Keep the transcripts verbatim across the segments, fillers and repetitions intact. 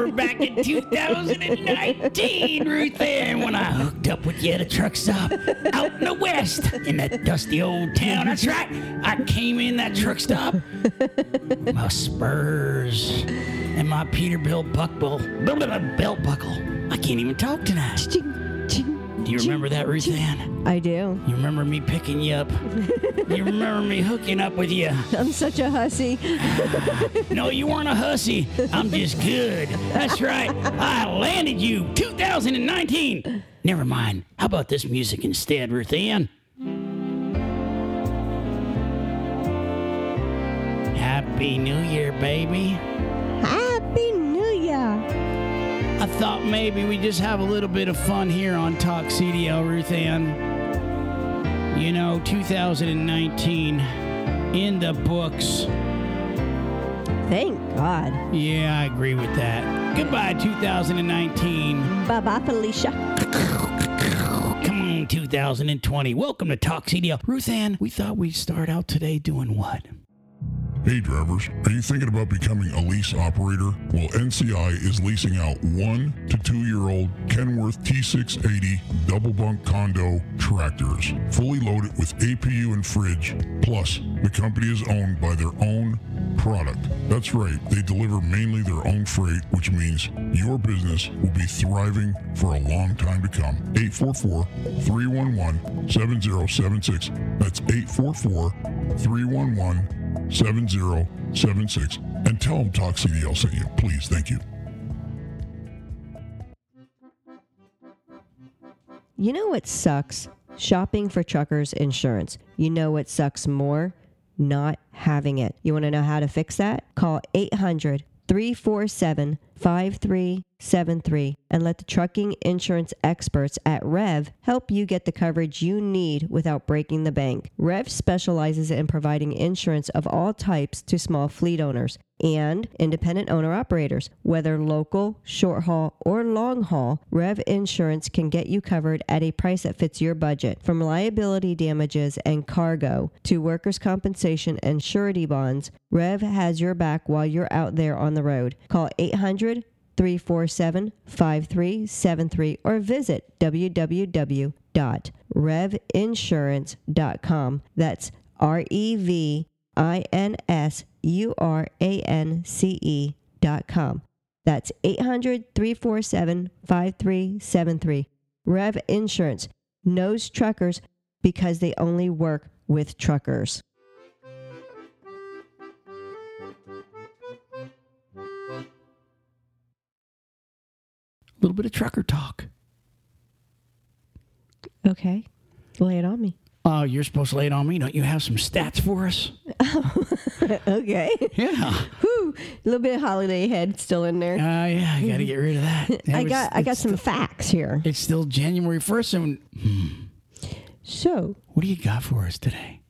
remember back in two thousand nineteen, Ruth Ann, when I hooked up with you at a truck stop out in the West in that dusty old town. That's right. I came in that truck stop, my spurs and my Peterbilt buckle. Belt buckle. I can't even talk tonight. Do you remember that, Ruth Ann? I do. You remember me picking you up? You remember me hooking up with you? I'm such a hussy. No, you weren't a hussy. I'm just good. That's right. I landed you two thousand nineteen. Never mind. How about this music instead, Ruth Ann? Happy New Year, baby. Happy New Year. I thought maybe we just have a little bit of fun here on Talk C D L, Ruth Ann. You know, two thousand nineteen in the books. Thank God. Yeah, I agree with that. Goodbye, two thousand nineteen. Bye-bye, Felicia. Come on, two thousand twenty. Welcome to Talk C D L. Ruth Ann, we thought we'd start out today doing what? Hey drivers, are you thinking about becoming a lease operator? Well, N C I is leasing out one to two-year-old Kenworth T six eighty double bunk condo tractors, fully loaded with A P U and fridge. Plus, the company is owned by their own product. That's right, they deliver mainly their own freight, which means your business will be thriving for a long time to come. eight four four, three one one, seven zero seven six. That's eight four four, three one one, seven zero seven six. And tell them Talk C D L sent you. Please, thank you. You know what sucks? Shopping for truckers insurance. You know what sucks more? Not having it. You want to know how to fix that? Call eight hundred, three four seven, five three seven three and let the trucking insurance experts at Rev help you get the coverage you need without breaking the bank. Rev specializes in providing insurance of all types to small fleet owners and independent owner-operators. Whether local, short-haul, or long-haul, Rev Insurance can get you covered at a price that fits your budget. From liability damages and cargo to workers' compensation and surety bonds, Rev has your back while you're out there on the road. Call eight hundred, three four seven, five three seven three or visit w w w dot rev insurance dot com. That's R E V I N S U R A N C E dot com. That's eight hundred, three four seven, five three seven three. Rev Insurance knows truckers because they only work with truckers. A little bit of trucker talk. Okay. Lay it on me. Oh, uh, you're supposed to lay it on me. Don't you have some stats for us? Oh, okay. Yeah. Whew. A little bit of holiday head still in there. Oh, uh, yeah. I got to get rid of that. that I was, got I got some still, facts here. It's still January first. And, hmm. So. What do you got for us today?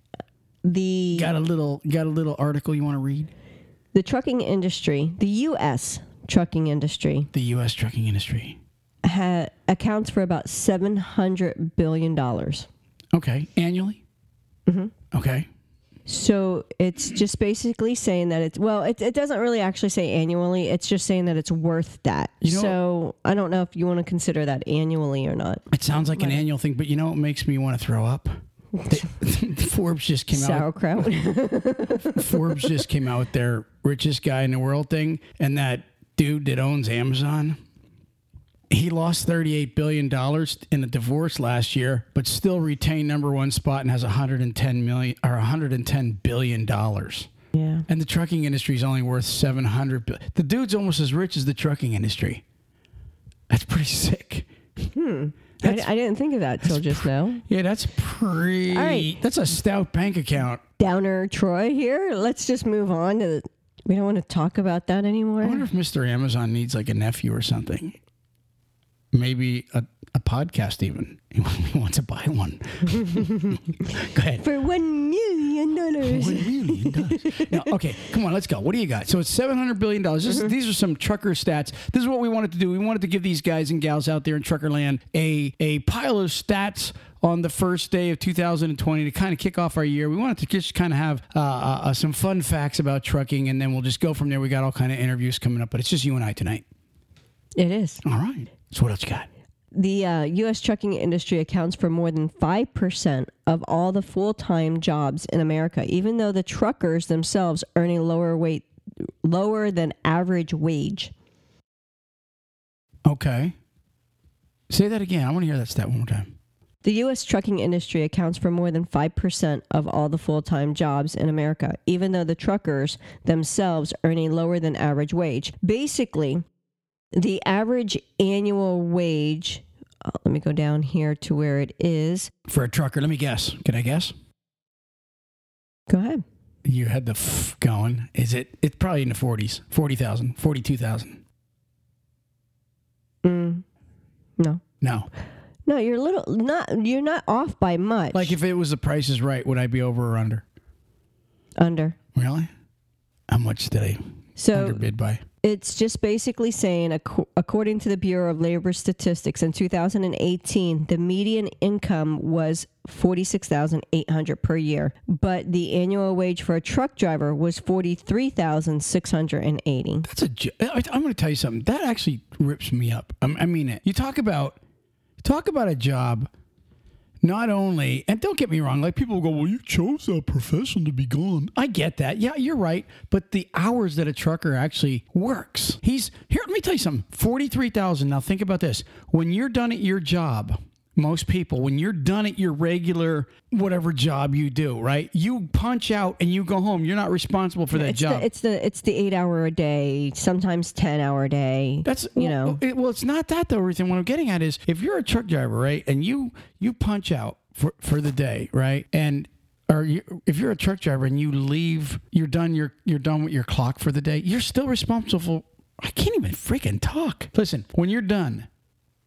The Got a little got a little article you want to read? The trucking industry, the U S trucking industry. The U S trucking industry. Ha- accounts for about seven hundred billion dollars. Okay. Annually? Mm-hmm. Okay. So it's just basically saying that it's, well, it, it doesn't really actually say annually. It's just saying that it's worth that. You know, so I don't know if you want to consider that annually or not. It sounds like an annual thing, but you know what makes me want to throw up? Forbes just came Sauerkraut. out. Sauerkraut. Forbes just came out with their richest guy in the world thing, and that dude that owns Amazon, he lost thirty-eight billion dollars in a divorce last year, but still retained number one spot and has one hundred ten million dollars or one hundred ten billion dollars. Yeah. And the trucking industry is only worth seven hundred billion dollars. The dude's almost as rich as the trucking industry. That's pretty sick. Hmm. I, I didn't think of that till just pre- now. Yeah, that's pretty. All right. That's a stout bank account. Downer Troy here. Let's just move on to the, we don't want to talk about that anymore. I wonder if Mister Amazon needs like a nephew or something. Maybe a, a podcast even. He wants to buy one. Go ahead. For one million dollars. One million dollars. No, okay, come on, let's go. What do you got? So it's seven hundred billion dollars. This mm-hmm. is, these are some trucker stats. This is what we wanted to do. We wanted to give these guys and gals out there in trucker land a, a pile of stats on the first day of two thousand twenty to kind of kick off our year. We wanted to just kind of have uh, uh, some fun facts about trucking, and then we'll just go from there. We got all kind of interviews coming up, but it's just you and I tonight. It is. All right. So what else you got? The uh, U S trucking industry accounts for more than five percent of all the full-time jobs in America, even though the truckers themselves earn a lower weight, lower than average wage. Okay. Say that again. I want to hear that stat one more time. The U S trucking industry accounts for more than five percent of all the full-time jobs in America, even though the truckers themselves earn a lower than average wage. Basically, the average annual wage, oh, let me go down here to where it is. For a trucker, let me guess. Can I guess? Go ahead. You had the f going. Is it, it's probably in the forties, forty thousand, forty-two thousand. Mm, no. No. No, you're a little, not, you're not off by much. Like if it was The Price Is Right, would I be over or under? Under. Really? How much did I so, underbid by? It's just basically saying, ac- according to the Bureau of Labor Statistics, in two thousand eighteen, the median income was forty-six thousand eight hundred dollars per year, but the annual wage for a truck driver was forty-three thousand six hundred eighty dollars. That's a. Ju- I, I'm going to tell you something that actually rips me up. I, I mean it. You talk about talk about a job. Not only, and don't get me wrong, like people go, well, you chose that profession to be gone. I get that. Yeah, you're right. But the hours that a trucker actually works, he's, here, let me tell you something, forty-three thousand. Now think about this. When you're done at your job, most people, when you're done at your regular, whatever job you do, right? You punch out and you go home. You're not responsible for that it's job. The, it's the it's the eight hour a day, sometimes ten hour a day. That's you well, know. It, well, it's not that though. Everything. What I'm getting at is, if you're a truck driver, right, and you you punch out for, for the day, right, and or you, if you're a truck driver and you leave, you're done. You're you're done with your clock for the day. You're still responsible. I can't even freaking talk. Listen, when you're done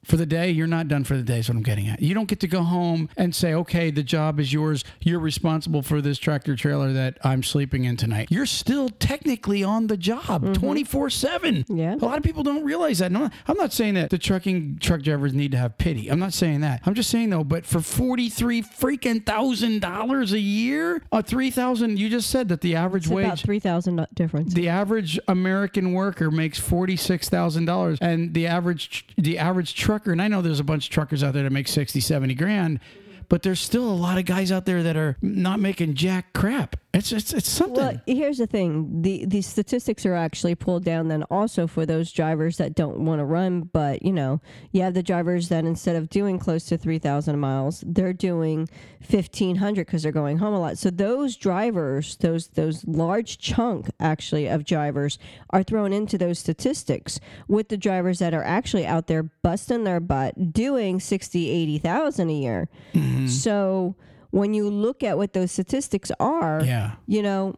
for the day, you're not done for the day is what I'm getting at. You don't get to go home and say, okay, the job is yours. You're responsible for this tractor trailer that I'm sleeping in tonight. You're still technically on the job mm-hmm. twenty-four seven. Yeah. A lot of people don't realize that. No, I'm not saying that the trucking truck drivers need to have pity. I'm not saying that. I'm just saying, though, but for forty-three freaking thousand dollars a year, a three thousand, you just said that the average it's wage. About three thousand difference. The average American worker makes forty-six thousand dollars, and the average, the average truck trucker, and I know there's a bunch of truckers out there that make sixty, seventy grand, but there's still a lot of guys out there that are not making jack crap. It's it's, it's something. Well, here's the thing. The, the statistics are actually pulled down then also for those drivers that don't want to run, but, you know, you have the drivers that instead of doing close to three thousand miles, they're doing fifteen hundred because they're going home a lot. So those drivers, those, those large chunk, actually, of drivers are thrown into those statistics with the drivers that are actually out there busting their butt doing sixty, eighty thousand a year. Mm-hmm. So when you look at what those statistics are, yeah. you know,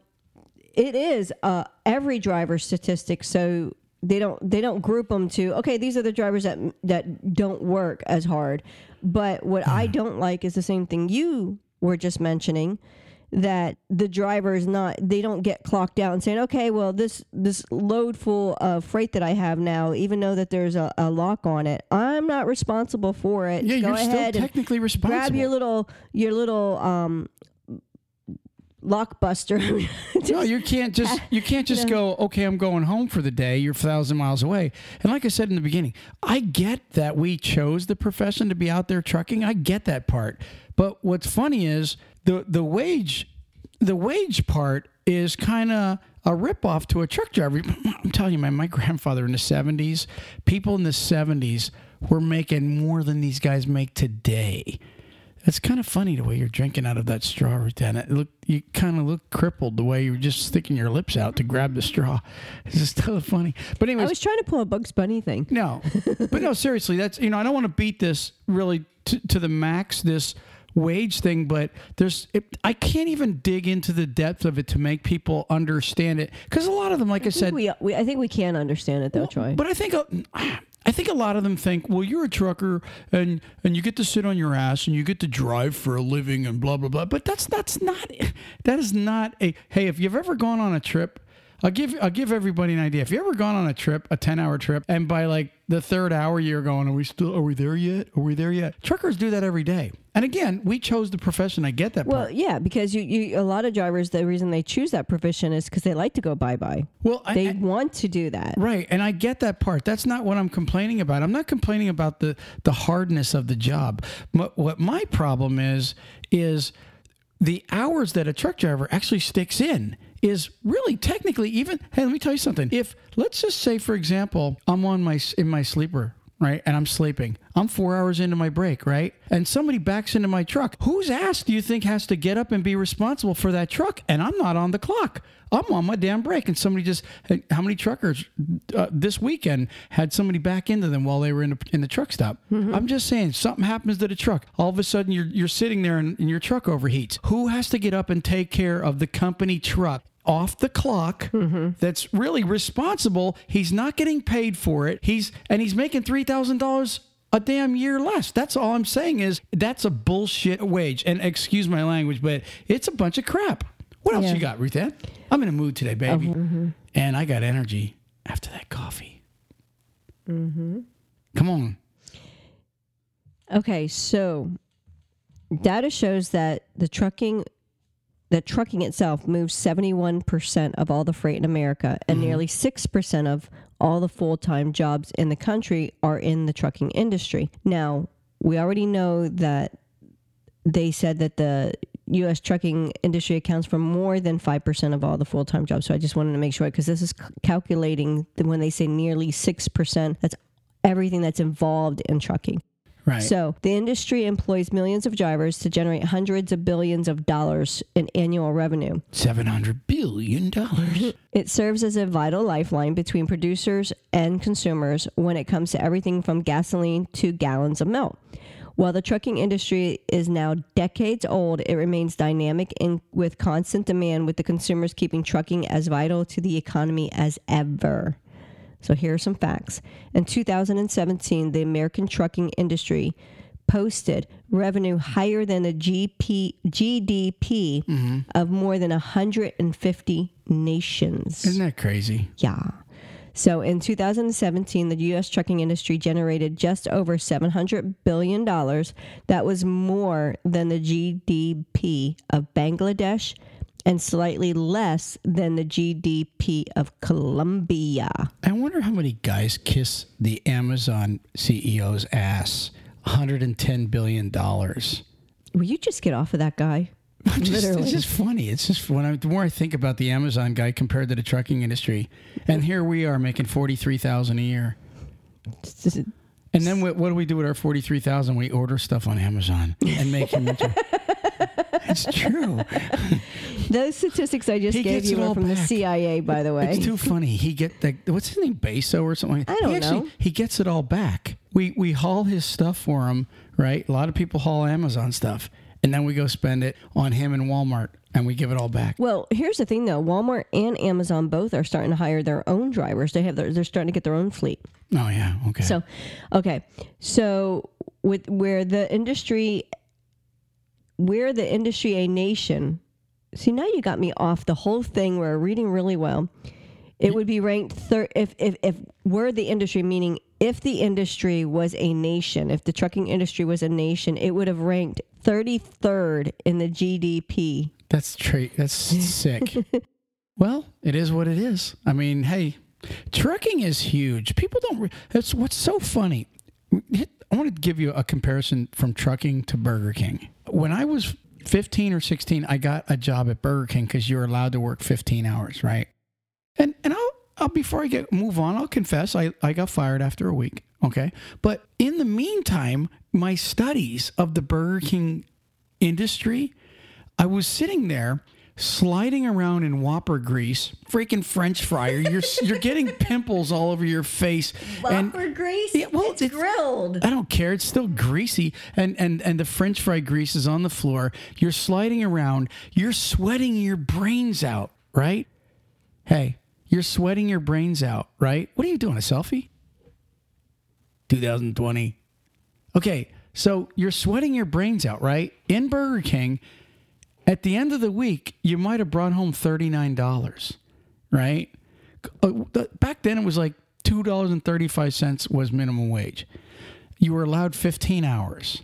it is uh, every driver's statistic. So they don't they don't group them to, okay, these are the drivers that that don't work as hard. But what yeah. I don't like is the same thing you were just mentioning, that the driver is not, they don't get clocked out and saying, okay, well, this this load full of freight that I have now, even though that there's a, a lock on it, I'm not responsible for it. Yeah, Go you're ahead still technically responsible. Grab your little, your little um, lock buster. just, no, you can't just, you can't just no. go, okay, I'm going home for the day. You're a thousand miles away. And like I said in the beginning, I get that we chose the profession to be out there trucking. I get that part. But what's funny is, The the wage, the wage part is kind of a ripoff to a truck driver. I'm telling you, man, my grandfather in the seventies, people in the seventies were making more than these guys make today. It's kind of funny the way you're drinking out of that straw right then. It look, you kind of look crippled the way you're just sticking your lips out to grab the straw. It's just kind of funny. But anyways, I was trying to pull a Bugs Bunny thing. No, but no, seriously, that's you know I don't want to beat this really t- to the max. This. Wage thing, but there's it, I can't even dig into the depth of it to make people understand it, because a lot of them, like I, I said, we, we I think we can understand it though, well, Troy. But I think I think a lot of them think, well, you're a trucker and and you get to sit on your ass and you get to drive for a living and blah blah blah. But that's that's not that is not a hey. If you've ever gone on a trip, I'll give I'll give everybody an idea. If you've ever gone on a trip, a ten hour trip, and by like the third hour you're going, are we still, are we there yet? Are we there yet? Truckers do that every day. And again, we chose the profession. I get that. Well, part. yeah, because you, you, a lot of drivers, the reason they choose that profession is because they like to go bye-bye. Well, I, They I, want to do that. Right. And I get that part. That's not what I'm complaining about. I'm not complaining about the, the hardness of the job. But what my problem is, is the hours that a truck driver actually sticks in is really technically even, hey, let me tell you something. If, let's just say, for example, I'm on my in my sleeper, right? And I'm sleeping. I'm four hours into my break, right? And somebody backs into my truck. Whose ass do you think has to get up and be responsible for that truck? And I'm not on the clock. I'm on my damn break. And somebody just, how many truckers uh, this weekend had somebody back into them while they were in the, in the truck stop? Mm-hmm. I'm just saying, something happens to the truck. All of a sudden, you're you're sitting there and, and your truck overheats. Who has to get up and take care of the company truck off the clock? Mm-hmm. That's really responsible. He's not getting paid for it. He's and he's making three thousand dollars a damn year less. That's all I'm saying is that's a bullshit wage. And excuse my language, but it's a bunch of crap. What else yeah. you got, Ruth Ann? I'm in a mood today, baby. Mm-hmm. And I got energy after that coffee. Mm-hmm. Come on. Okay, so data shows that the trucking that trucking itself moves seventy-one percent of all the freight in America, and mm-hmm. nearly six percent of all the full-time jobs in the country are in the trucking industry. Now, we already know that they said that the U S trucking industry accounts for more than five percent of all the full-time jobs. So I just wanted to make sure, because this is calculating the, when they say nearly six percent, that's everything that's involved in trucking. Right. So the industry employs millions of drivers to generate hundreds of billions of dollars in annual revenue. seven hundred billion dollars. It serves as a vital lifeline between producers and consumers when it comes to everything from gasoline to gallons of milk. While the trucking industry is now decades old, it remains dynamic and with constant demand, with the consumers keeping trucking as vital to the economy as ever. So here are some facts. In two thousand seventeen, the American trucking industry posted revenue higher than the G D P mm-hmm. of more than one hundred fifty nations. Isn't that crazy? Yeah. So in two thousand seventeen, the U S trucking industry generated just over seven hundred billion dollars. That was more than the G D P of Bangladesh and slightly less than the G D P of Colombia. I wonder how many guys kiss the Amazon C E O's ass. one hundred ten billion dollars. Will you just get off of that guy? Just, it's just funny. It's just when I, the more I think about the Amazon guy compared to the trucking industry, and here we are making forty-three thousand dollars a year. And then what, what do we do with our forty-three thousand dollars? We order stuff on Amazon and make him enter. It's true. Those statistics I just he gave you were from back. The C I A, by the way. It's too funny. He get the, what's his name, Bezos or something like that? I don't he actually, know. He gets it all back. We we haul his stuff for him, right? A lot of people haul Amazon stuff, and then we go spend it on him and Walmart, and we give it all back. Well, here's the thing, though. Walmart and Amazon both are starting to hire their own drivers. They have their, they're starting to get their own fleet. Oh, yeah. Okay. So, okay. So, with where the industry... We're the industry a nation. See, now you got me off the whole thing. We're reading really well. It would be ranked third if, if, if we're the industry, meaning if the industry was a nation, if the trucking industry was a nation, it would have ranked thirty-third in the G D P. That's tra- That's sick. Well, it is what it is. I mean, hey, trucking is huge. People don't. Re- that's what's so funny. I want to give you a comparison from trucking to Burger King. When I was fifteen or sixteen, I got a job at Burger King because you're allowed to work fifteen hours, right? And and I'll, I'll before I get move on, I'll confess, I, I got fired after a week, okay? But in the meantime, my studies of the Burger King industry, I was sitting there sliding around in Whopper grease, freaking French fryer. You're you're getting pimples all over your face. Whopper and, grease? Yeah, well, it's, it's grilled. I don't care. It's still greasy. And, and and the French fry grease is on the floor. You're sliding around. You're sweating your brains out, right? Hey, you're sweating your brains out, right? What are you doing, a selfie? two thousand twenty. Okay, so you're sweating your brains out, right? In Burger King, at the end of the week, you might have brought home thirty-nine dollars, right? Back then, it was like two dollars and thirty-five cents was minimum wage. You were allowed fifteen hours,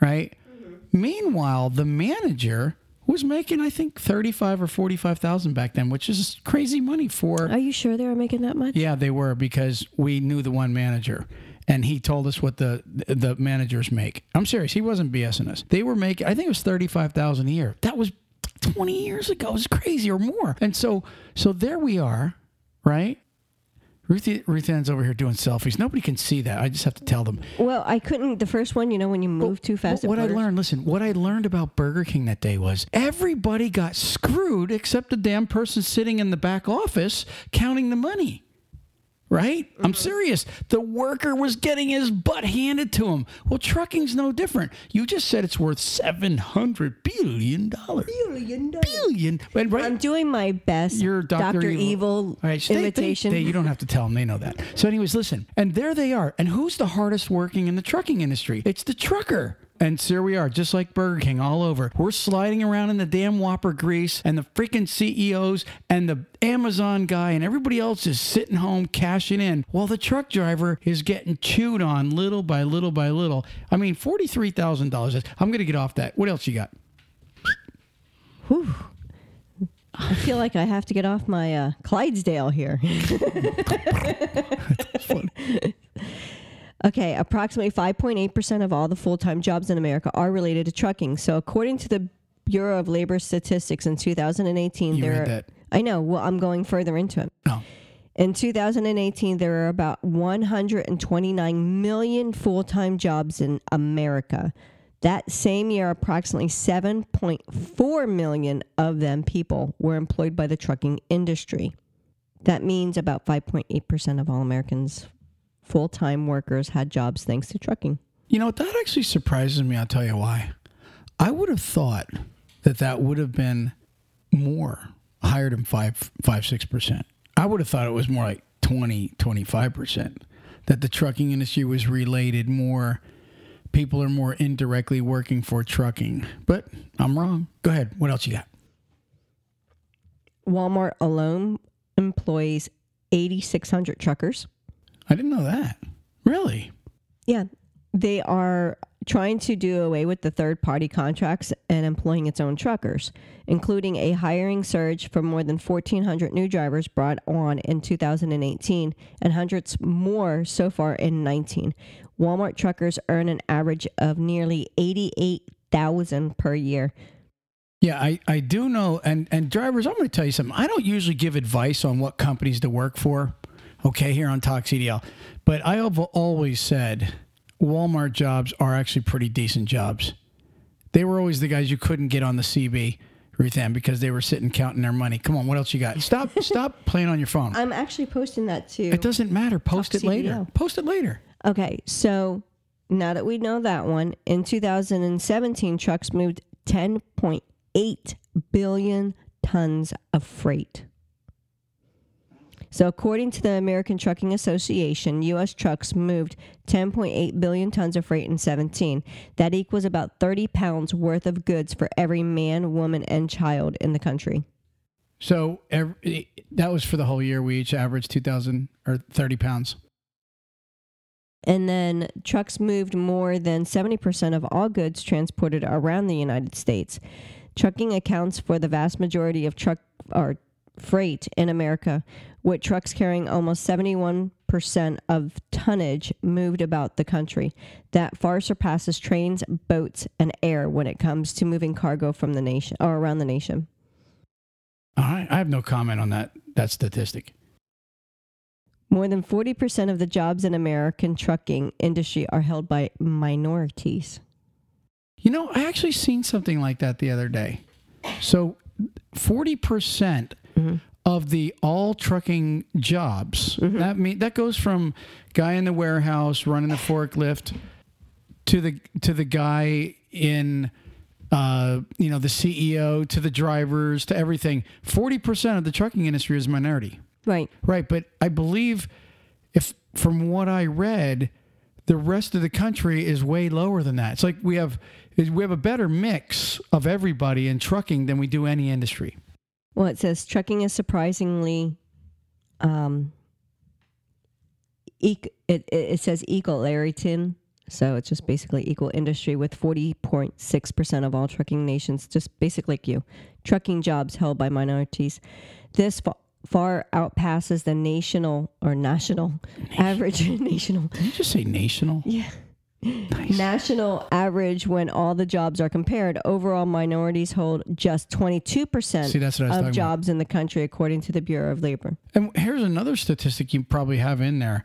right? Mm-hmm. Meanwhile, the manager was making, I think, thirty-five or forty-five thousand back then, which is crazy money for... Are you sure they were making that much? Yeah, they were, because we knew the one manager, and he told us what the the managers make. I'm serious. He wasn't BSing us. They were making, I think it was thirty-five thousand a year. That was twenty years ago. It was crazy, or more. And so, so there we are, right? Ruthie, Ruth Ann's over here doing selfies. Nobody can see that. I just have to tell them. Well, I couldn't. The first one, you know, when you move well, too fast. What I learned, listen, what I learned about Burger King that day was everybody got screwed except the damn person sitting in the back office counting the money. Right? Mm-hmm. I'm serious. The worker was getting his butt handed to him. Well, trucking's no different. You just said it's worth seven hundred billion dollars. Billion. Billion. And right, I'm doing my best. You're Doctor Evil, Evil right, so imitation. They, they, they, you don't have to tell them. They know that. So anyways, listen. And there they are. And who's the hardest working in the trucking industry? It's the trucker. And so here we are, just like Burger King all over. We're sliding around in the damn Whopper grease, and the freaking C E Os and the Amazon guy and everybody else is sitting home cashing in while the truck driver is getting chewed on little by little by little. I mean, forty-three thousand dollars. I'm going to get off that. What else you got? Whew. I feel like I have to get off my uh, Clydesdale here. That's funny. Okay, approximately five point eight percent of all the full-time jobs in America are related to trucking. So according to the Bureau of Labor Statistics in two thousand eighteen, you there are, that. I know, well, I'm going further into it. Oh. In two thousand eighteen, there are about one hundred twenty-nine million full-time jobs in America. That same year, approximately seven point four million of them people were employed by the trucking industry. That means about five point eight percent of all Americans full-time workers had jobs thanks to trucking. You know, that actually surprises me. I'll tell you why. I would have thought that that would have been more, higher than five, five, six percent. I would have thought it was more like twenty, twenty-five percent, that the trucking industry was related more. People are more indirectly working for trucking. But I'm wrong. Go ahead. What else you got? Walmart alone employs eight thousand six hundred truckers. I didn't know that. Really? Yeah. They are trying to do away with the third-party contracts and employing its own truckers, including a hiring surge for more than fourteen hundred new drivers brought on in two thousand eighteen and hundreds more so far in nineteen. Walmart truckers earn an average of nearly eighty-eight thousand dollars per year. Yeah, I, I do know. And, and drivers, I'm going to tell you something. I don't usually give advice on what companies to work for. Okay, here on Talk C D L. But I have always said Walmart jobs are actually pretty decent jobs. They were always the guys you couldn't get on the C B, Ruth Ann, because they were sitting counting their money. Come on, what else you got? Stop stop playing on your phone. I'm actually posting that too. It doesn't matter. Post Talk it C D L. Later. Post it later. Okay, so now that we know that one, in two thousand seventeen, trucks moved ten point eight billion tons of freight. So according to the American Trucking Association, U S trucks moved ten point eight billion tons of freight in seventeen. That equals about thirty pounds worth of goods for every man, woman, and child in the country. So every, that was for the whole year. We each averaged two thousand or thirty pounds. And then trucks moved more than seventy percent of all goods transported around the United States. Trucking accounts for the vast majority of truck or freight in America, with trucks carrying almost seventy-one percent of tonnage moved about the country. That far surpasses trains, boats, and air when it comes to moving cargo from the nation or around the nation. I, I have no comment on that, that statistic. More than forty percent of the jobs in American trucking industry are held by minorities. You know, I actually seen something like that the other day. So forty percent mm-hmm. of the all trucking jobs. Mm-hmm. That mean that goes from guy in the warehouse running the forklift to the to the guy in uh, you know, the C E O, to the drivers, to everything. forty percent of the trucking industry is minority. Right. Right, but I believe if from what I read, the rest of the country is way lower than that. It's like we have we have a better mix of everybody in trucking than we do any industry. Well, it says trucking is surprisingly um, it, it says equal Larrington, so it's just basically equal industry with forty point six percent of all trucking nations, just basically like you, trucking jobs held by minorities. This fa- far outpasses the national or national Nation. average. national. Did you just say national? Yeah. Nice. National average when all the jobs are compared. Overall, minorities hold just twenty-two percent See, that's what I was of jobs about. in the country, according to the Bureau of Labor. And here's another statistic you probably have in there.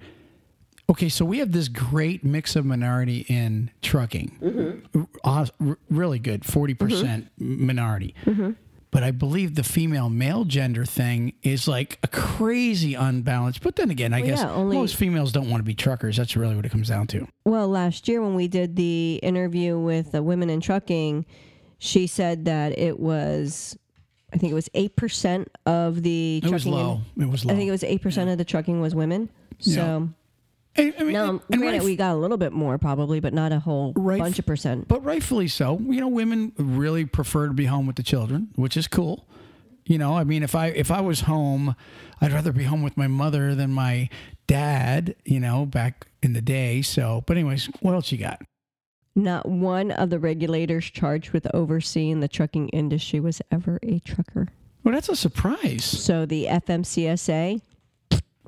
Okay, so we have this great mix of minority in trucking. Mm-hmm. Uh, r- really good, forty percent mm-hmm. minority. Mm-hmm. But I believe the female-male gender thing is like a crazy unbalance. But then again, I well, guess yeah, only, most females don't want to be truckers. That's really what it comes down to. Well, last year when we did the interview with the Women in Trucking, she said that it was, I think it was eight percent of the trucking. It was low. In, it was low. I think it was eight percent yeah. of the trucking was women. So, yeah. and, I mean, now, and granted, right, we got a little bit more probably, but not a whole right, bunch of percent. But rightfully so. You know, women really prefer to be home with the children, which is cool. You know, I mean, if I if I was home, I'd rather be home with my mother than my dad, you know, back in the day. So, but anyways, what else you got? Not one of the regulators charged with overseeing the trucking industry was ever a trucker. Well, that's a surprise. So the F M C S A...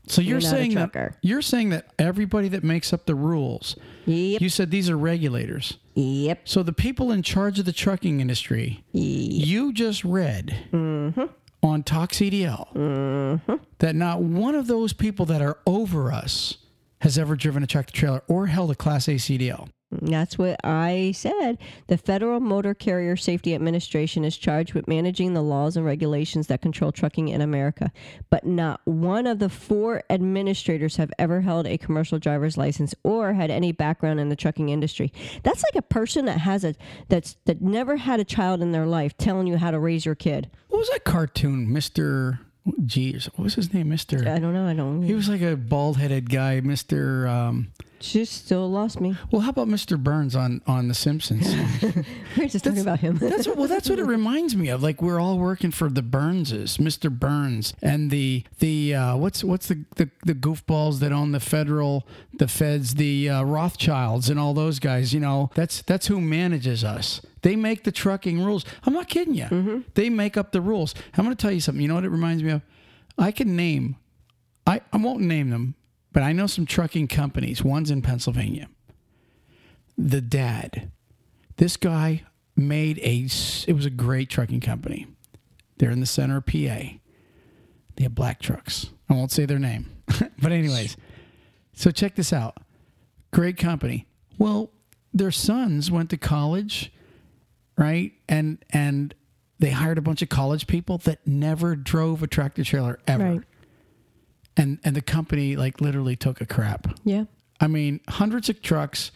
So you're, you're saying that you're saying that everybody that makes up the rules, yep. you said these are regulators. Yep. So the people in charge of the trucking industry, yep. you just read mm-hmm. on Talk C D L mm-hmm. that not one of those people that are over us has ever driven a tractor trailer or held a Class A C D L. That's what I said. The Federal Motor Carrier Safety Administration is charged with managing the laws and regulations that control trucking in America, but not one of the four administrators have ever held a commercial driver's license or had any background in the trucking industry. That's like a person that has a that's that never had a child in their life telling you how to raise your kid. What was that cartoon, Mister G? What was his name, Mister? I don't know. I don't. He was like a bald-headed guy, Mister Um, She still lost me. Well, how about Mister Burns on, on The Simpsons? We're just that's, talking about him. that's what, well, that's what it reminds me of. Like, we're all working for the Burnses, Mister Burns, and the the uh, what's what's the, the the goofballs that own the federal, the feds, the uh, Rothschilds, and all those guys. You know, that's that's who manages us. They make the trucking rules. I'm not kidding you. Mm-hmm. They make up the rules. I'm going to tell you something. You know what it reminds me of? I can name. I I won't name them. But I know some trucking companies, one's in Pennsylvania. The dad, this guy made a, it was a great trucking company. They're in the center of P A. They have black trucks. I won't say their name. But anyways, so check this out. Great company. Well, their sons went to college, right? And and they hired a bunch of college people that never drove a tractor trailer ever. Right. And and the company, like, literally took a crap. Yeah. I mean, hundreds of trucks.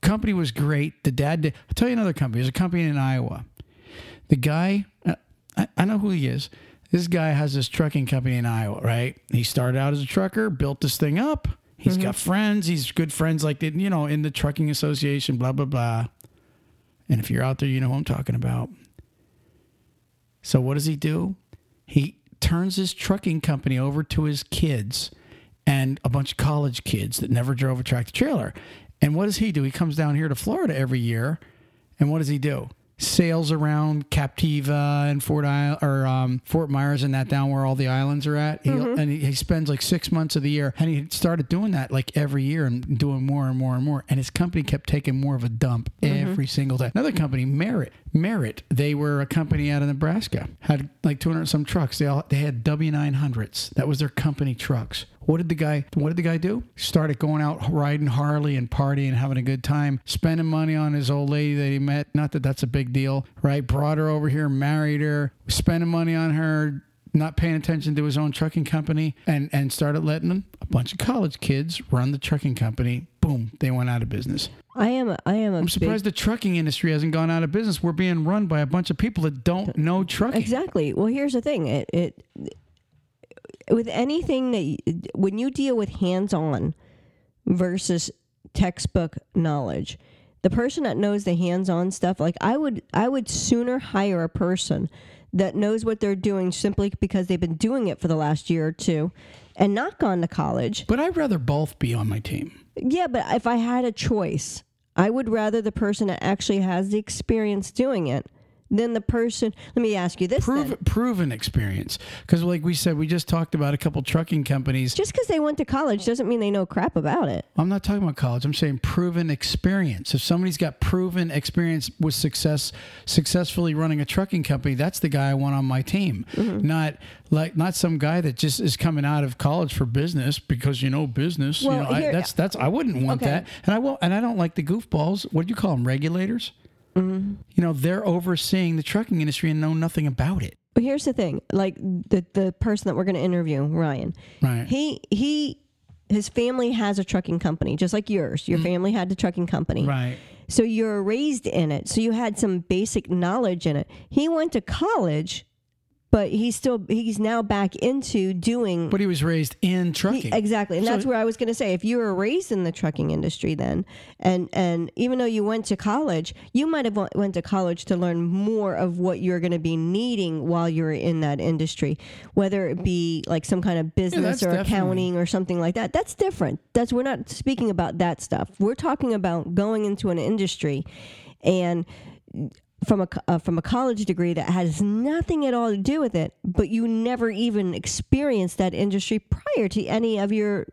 Company was great. The dad did. I'll tell you another company. There's a company in Iowa. The guy, uh, I, I know who he is. This guy has this trucking company in Iowa, right? He started out as a trucker, built this thing up. He's mm-hmm. got friends. He's good friends, like, the, you know, in the Trucking Association, blah, blah, blah. And if you're out there, you know who I'm talking about. So what does he do? He... turns his trucking company over to his kids and a bunch of college kids that never drove a tractor trailer. And what does he do? He comes down here to Florida every year. And what does he do? Sails around Captiva and Fort Isle or um, Fort Myers and that down where all the islands are at. He, mm-hmm. And he, he spends like six months of the year. And he started doing that like every year and doing more and more and more. And his company kept taking more of a dump mm-hmm. every single day. Another company, Merit. Merit, they were a company out of Nebraska. Had like two hundred some trucks. They all they had W nine hundreds. That was their company trucks. What did the guy What did the guy do? Started going out riding Harley and partying, having a good time, spending money on his old lady that he met. Not that that's a big deal, right? Brought her over here, married her, spending money on her, not paying attention to his own trucking company, and, and started letting a bunch of college kids run the trucking company. Boom, they went out of business. I am a, I am a I'm surprised big... the trucking industry hasn't gone out of business. We're being run by a bunch of people that don't know trucking. Exactly. Well, here's the thing. It... it With anything that, when you deal with hands-on versus textbook knowledge, the person that knows the hands-on stuff, like I would, I would sooner hire a person that knows what they're doing simply because they've been doing it for the last year or two and not gone to college. But I'd rather both be on my team. Yeah, but if I had a choice, I would rather the person that actually has the experience doing it than the person. Let me ask you this. Prove, then. Proven experience. Because like we said, we just talked about a couple trucking companies. Just because they went to college doesn't mean they know crap about it. I'm not talking about college. I'm saying proven experience. If somebody's got proven experience with success, successfully running a trucking company, that's the guy I want on my team. Mm-hmm. Not like not some guy that just is coming out of college for business because you know business. Well, you know, here, I, that's that's I wouldn't want okay. that. And I won't. And I don't like the goofballs. What do you call them? Regulators. Mm-hmm. You know, they're overseeing the trucking industry and know nothing about it. Well, here's the thing. Like the, the person that we're going to interview, Ryan, right. he he his family has a trucking company, just like yours. Your mm-hmm. family had the trucking company. Right. So you're raised in it. So you had some basic knowledge in it. He went to college, but he's still he's now back into doing. But he was raised in trucking. He, exactly. And so that's where I was going to say, if you were raised in the trucking industry then, and, and even though you went to college, you might have went to college to learn more of what you're going to be needing while you're in that industry, whether it be like some kind of business yeah, or accounting definitely. Or something like that. That's different. That's we're not speaking about that stuff. We're talking about going into an industry and from a uh, from a college degree that has nothing at all to do with it, but you never even experienced that industry prior to any of your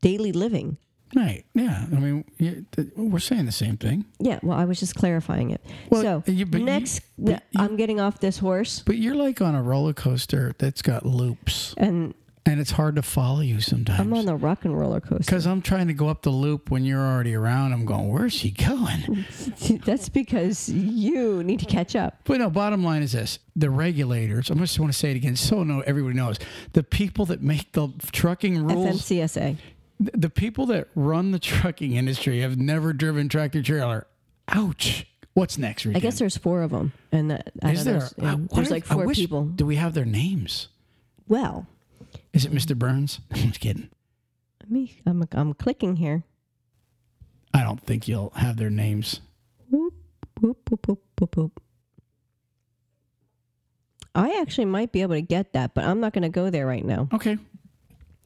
daily living. Right. Yeah. I mean, we're saying the same thing. Yeah. Well, I was just clarifying it. Well, so you, next, you, you, I'm getting off this horse. But you're like on a roller coaster that's got loops. And And it's hard to follow you sometimes. I'm on the rock and roller coaster. Because I'm trying to go up the loop when you're already around. I'm going, where's she going? That's because you need to catch up. But no, bottom line is this. The regulators, I just want to say it again so no everybody knows. The people that make the trucking rules. F M C S A. The people that run the trucking industry have never driven tractor trailer. Ouch. What's next, Regan? I guess there's four of them. And the, I is there? Know, uh, there's are, like four wish, people. Do we have their names? Well. Is it Mister Burns? I'm just kidding. Me, I'm I'm clicking here. I don't think you'll have their names. Boop, boop, boop, boop, boop, boop. I actually might be able to get that, but I'm not going to go there right now. Okay.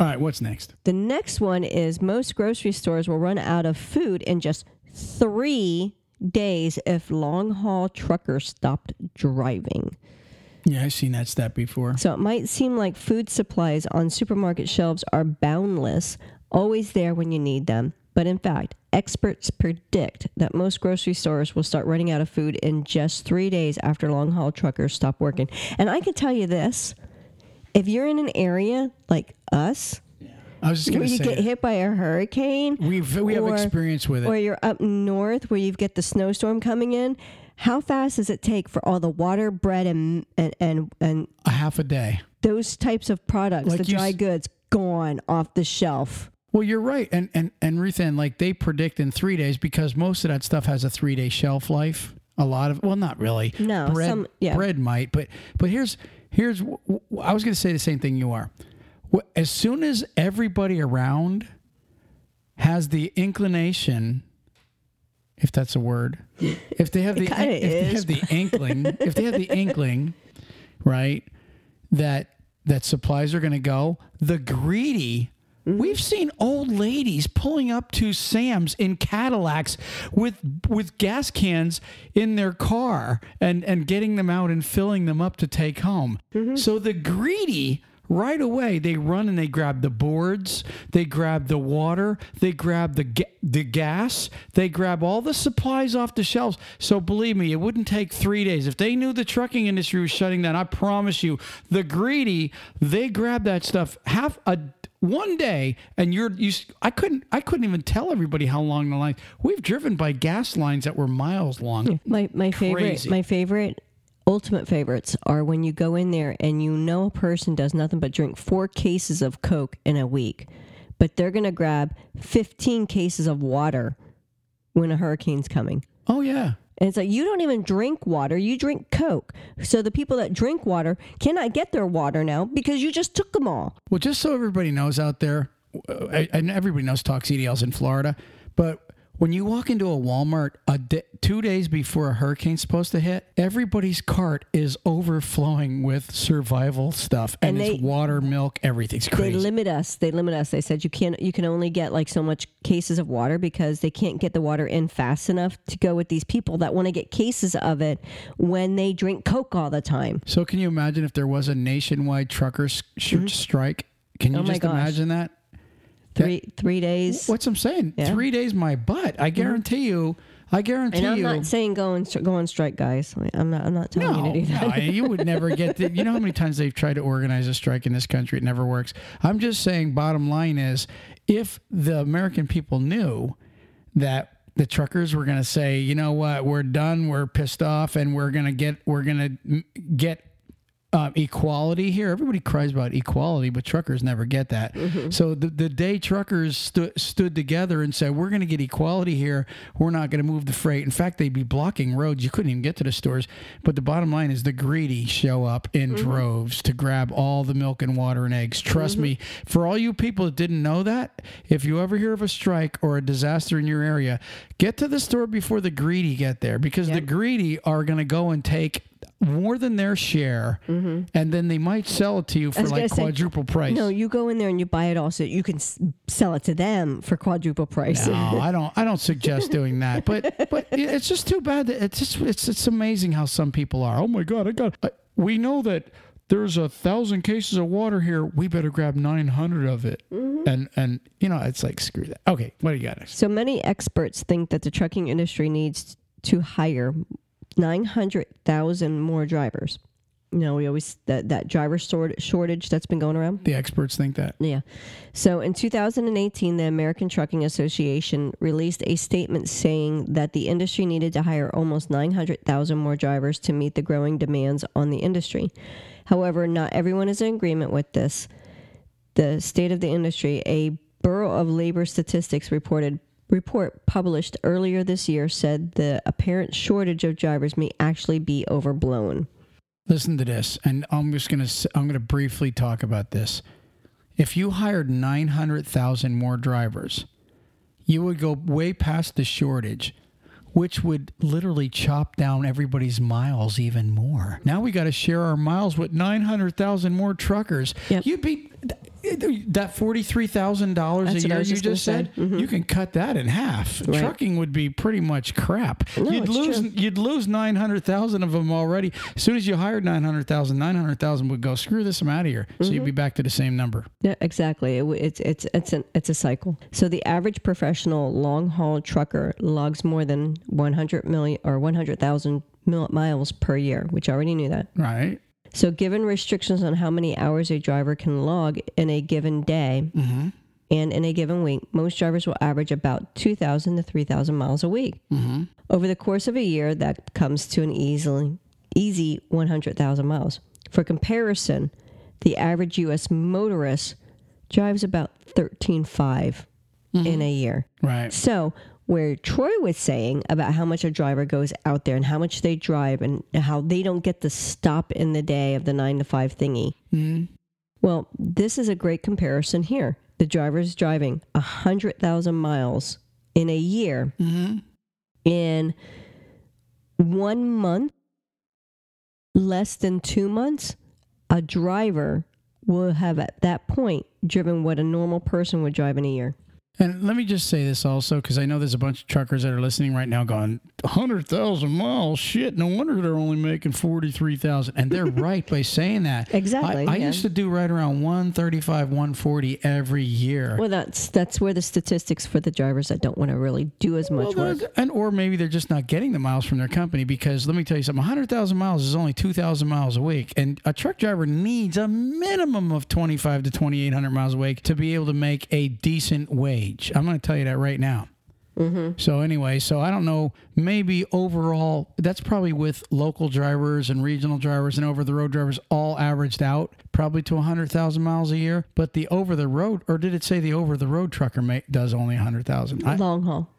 All right, what's next? The next one is most grocery stores will run out of food in just three days if long-haul truckers stopped driving. Yeah, I've seen that stat before. So it might seem like food supplies on supermarket shelves are boundless, always there when you need them. But in fact, experts predict that most grocery stores will start running out of food in just three days after long-haul truckers stop working. And I can tell you this, if you're in an area like us, I was just going to say, you get it. Hit by a hurricane. We've, we or, have experience with it. Or you're up north where you get the snowstorm coming in. How fast does it take for all the water, bread, and and and, and a half a day? Those types of products, like the dry s- goods, gone off the shelf. Well, you're right, and and and Ruthann, like they predict in three days because most of that stuff has a three day shelf life. A lot of well, not really. No, bread, some, yeah. bread might, but but here's here's I was going to say the same thing you are. As soon as everybody around has the inclination. If that's a word, if they have the, if they have the inkling, if they have the inkling, right, that that supplies are going to go, the greedy. Mm-hmm. We've seen old ladies pulling up to Sam's in Cadillacs with with gas cans in their car and and getting them out and filling them up to take home. Mm-hmm. So the greedy. Right away, they run and they grab the boards, they grab the water, they grab the ga- the gas, they grab all the supplies off the shelves. So believe me, it wouldn't take three days. If they knew the trucking industry was shutting down, I promise you, the greedy, they grab that stuff half a one day, and you're you. I couldn't I couldn't even tell everybody how long the line. We've driven by gas lines that were miles long. My my Crazy. favorite my favorite. Ultimate favorites are when you go in there and you know a person does nothing but drink four cases of Coke in a week, but they're going to grab fifteen cases of water when a hurricane's coming. Oh, yeah. And it's like, you don't even drink water. You drink Coke. So the people that drink water cannot get their water now because you just took them all. Well, just so everybody knows out there, and everybody knows Talks E D Ls in Florida, but When you walk into a Walmart a day, two days before a hurricane's supposed to hit, everybody's cart is overflowing with survival stuff, and, and they, it's water, milk, everything's crazy. They limit us. They limit us. They said you can't. You can only get like so much cases of water because they can't get the water in fast enough to go with these people that want to get cases of it when they drink Coke all the time. So can you imagine if there was a nationwide truckers mm-hmm. strike? Can you oh just imagine that? Three three days. What's I'm saying? Yeah. Three days, my butt. I guarantee you. I guarantee you. And I'm you, not saying go on go on strike, guys. I'm not. I'm not telling no, you to do that. No, you would never get. The, you know how many times they've tried to organize a strike in this country? It never works. I'm just saying. Bottom line is, if the American people knew that the truckers were going to say, you know what, we're done, we're pissed off, and we're going to get, we're going to get. Um, equality here. Everybody cries about equality, but truckers never get that. Mm-hmm. So the, the day truckers stu- stood together and said, we're going to get equality here. We're not going to move the freight. In fact, they'd be blocking roads. You couldn't even get to the stores. But the bottom line is the greedy show up in mm-hmm. droves to grab all the milk and water and eggs. Trust mm-hmm. me, for all you people that didn't know that, if you ever hear of a strike or a disaster in your area, get to the store before the greedy get there, because yep. the greedy are going to go and take more than their share, mm-hmm. and then they might sell it to you for like quadruple say, price. No, you go in there and you buy it all so you can s- sell it to them for quadruple price. No, I don't. I don't suggest doing that. But but it's just too bad. That it's just it's it's amazing how some people are. Oh my God! I got. I, we know that there's a thousand cases of water here. We better grab nine hundred of it. Mm-hmm. And and you know it's like screw that. Okay, what do you got next? So many experts think that the trucking industry needs to hire nine hundred thousand more drivers. You know, we always, that, that driver shortage that's been going around. The experts think that. Yeah. So in two thousand eighteen, the American Trucking Association released a statement saying that the industry needed to hire almost nine hundred thousand more drivers to meet the growing demands on the industry. However, not everyone is in agreement with this. The state of the industry, a Bureau of Labor Statistics reported report published earlier this year said the apparent shortage of drivers may actually be overblown. Listen to this, and I'm just going to I'm going to briefly talk about this. If you hired nine hundred thousand more drivers, you would go way past the shortage, which would literally chop down everybody's miles even more. Now we got to share our miles with nine hundred thousand more truckers. Yep. You'd be that forty-three thousand dollars a year you just, just said, mm-hmm. you can cut that in half. Right. Trucking would be pretty much crap. No, you'd lose true. you'd lose nine hundred thousand of them already. As soon as you hired nine hundred thousand, nine hundred thousand would go, screw this, I'm out of here. Mm-hmm. So you'd be back to the same number. Yeah, exactly. It, it's it's it's an, it's a cycle. So the average professional long-haul trucker logs more than one hundred million or one hundred thousand miles per year, which I already knew that. Right. So given restrictions on how many hours a driver can log in a given day mm-hmm. and in a given week, most drivers will average about two thousand to three thousand miles a week. Mm-hmm. Over the course of a year, that comes to an easily, easy one hundred thousand miles. For comparison, the average U S motorist drives about thirteen five mm-hmm. in a year. Right. So where Troy was saying about how much a driver goes out there and how much they drive and how they don't get to stop in the day of the nine to five thingy. Mm-hmm. Well, this is a great comparison here. The driver's driving one hundred thousand miles in a year. Mm-hmm. In one month, less than two months, a driver will have at that point driven what a normal person would drive in a year. And let me just say this also, because I know there's a bunch of truckers that are listening right now going, one hundred thousand miles, shit, no wonder they're only making forty-three thousand. And they're right by saying that. Exactly. I, I yeah. used to do right around one thirty-five, one forty every year. Well, that's that's where the statistics for the drivers that don't want to really do as much well, work. And or maybe they're just not getting the miles from their company, because let me tell you something, one hundred thousand miles is only two thousand miles a week. And a truck driver needs a minimum of twenty-five to twenty-eight hundred miles a week to be able to make a decent wage. I'm going to tell you that right now. Mm-hmm. So anyway, so I don't know, maybe overall, that's probably with local drivers and regional drivers and over-the-road drivers all averaged out probably to one hundred thousand miles a year. But the over-the-road, or did it say the over-the-road trucker ma- does only one hundred thousand? Long haul.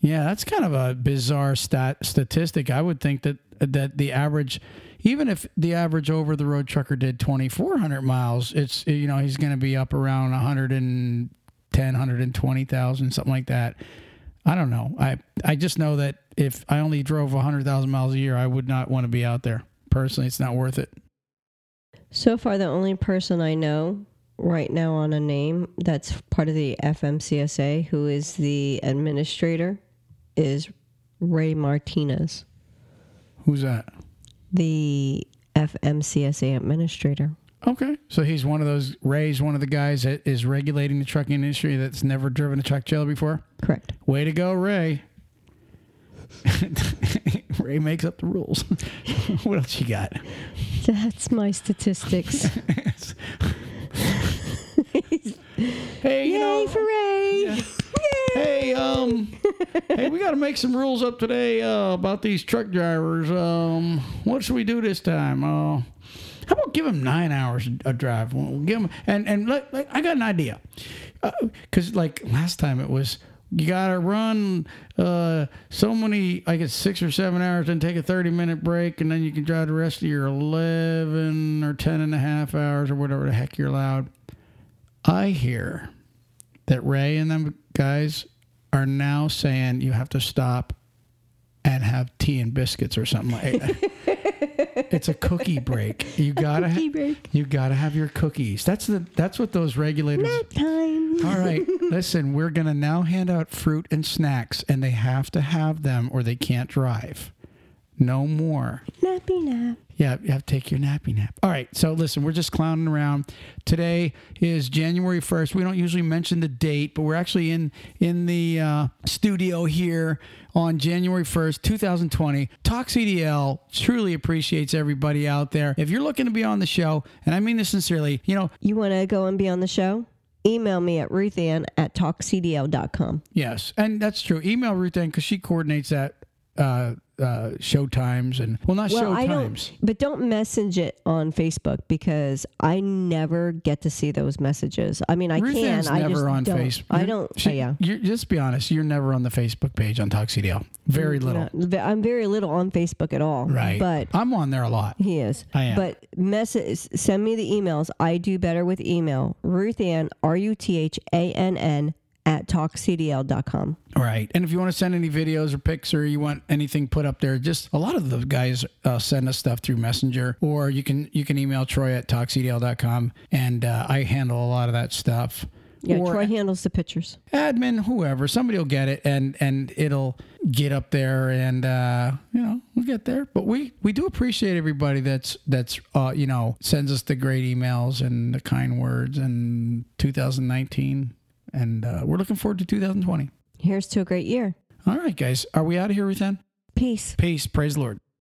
Yeah, that's kind of a bizarre stat statistic. I would think that that the average, even if the average over-the-road trucker did twenty-four hundred miles, it's, you know, he's going to be up around one hundred and ten, one hundred twenty thousand, something like that. I don't know. I, I just know that if I only drove one hundred thousand miles a year, I would not want to be out there. Personally, it's not worth it. So far, the only person I know right now on a name that's part of the F M C S A, who is the administrator, is Ray Martinez. Who's that? The F M C S A administrator. Okay. So he's one of those, Ray's one of the guys that is regulating the trucking industry that's never driven a truck trailer before? Correct. Way to go, Ray. Ray makes up the rules. What else you got? That's my statistics. Hey, Yay you know, for Ray. Yeah. Hey, um, hey, we got to make some rules up today uh, about these truck drivers. Um, what should we do this time? Uh, how about give them nine hours a drive? We'll give them, and and like, like, I got an idea, because uh, like last time it was you got to run uh, so many, I guess six or seven hours, then take a thirty minute break, and then you can drive the rest of your eleven or ten and a half hours or whatever the heck you're allowed. I hear that Ray and them guys are now saying you have to stop and have tea and biscuits or something like that. It's a cookie break. You gotta cookie ha- break. You gotta have your cookies. That's the that's what those regulators. Nap time. All right, listen. We're gonna now hand out fruit and snacks, and they have to have them, or they can't drive. No more. Nappy nap. Yeah, you have to take your nappy nap. All right, so listen, we're just clowning around. Today is January first. We don't usually mention the date, but we're actually in in the uh, studio here on January first, twenty twenty. Talk C D L truly appreciates everybody out there. If you're looking to be on the show, and I mean this sincerely, you know. You want to go and be on the show? Email me at Ruthann at talk c d l dot com. Yes, and that's true. Email Ruthann because she coordinates that. Uh, uh, show times and well, not well, show I times, don't, but don't message it on Facebook because I never get to see those messages. I mean, I Ruth can. Never I never on don't, Facebook. I don't. She, uh, yeah. Just be honest. You're never on the Facebook page on Talk C D L. Very little. No, I'm very little on Facebook at all. Right. But I'm on there a lot. He is. I am. But message. Send me the emails. I do better with email. Ruthann. R U T H A N N. at talk c d l dot com. All right. And if you want to send any videos or pics or you want anything put up there, just a lot of the guys uh, send us stuff through Messenger, or you can you can email Troy at talk c d l dot com, and uh, I handle a lot of that stuff. Yeah, or Troy handles the pictures. Admin, whoever, somebody will get it, and, and it'll get up there, and uh, you know we'll get there. But we, we do appreciate everybody that's that's uh, you know sends us the great emails and the kind words in two thousand nineteen. And uh, we're looking forward to two thousand twenty. Here's to a great year. All right, guys. Are we out of here, Ruthann? Peace. Peace. Praise the Lord.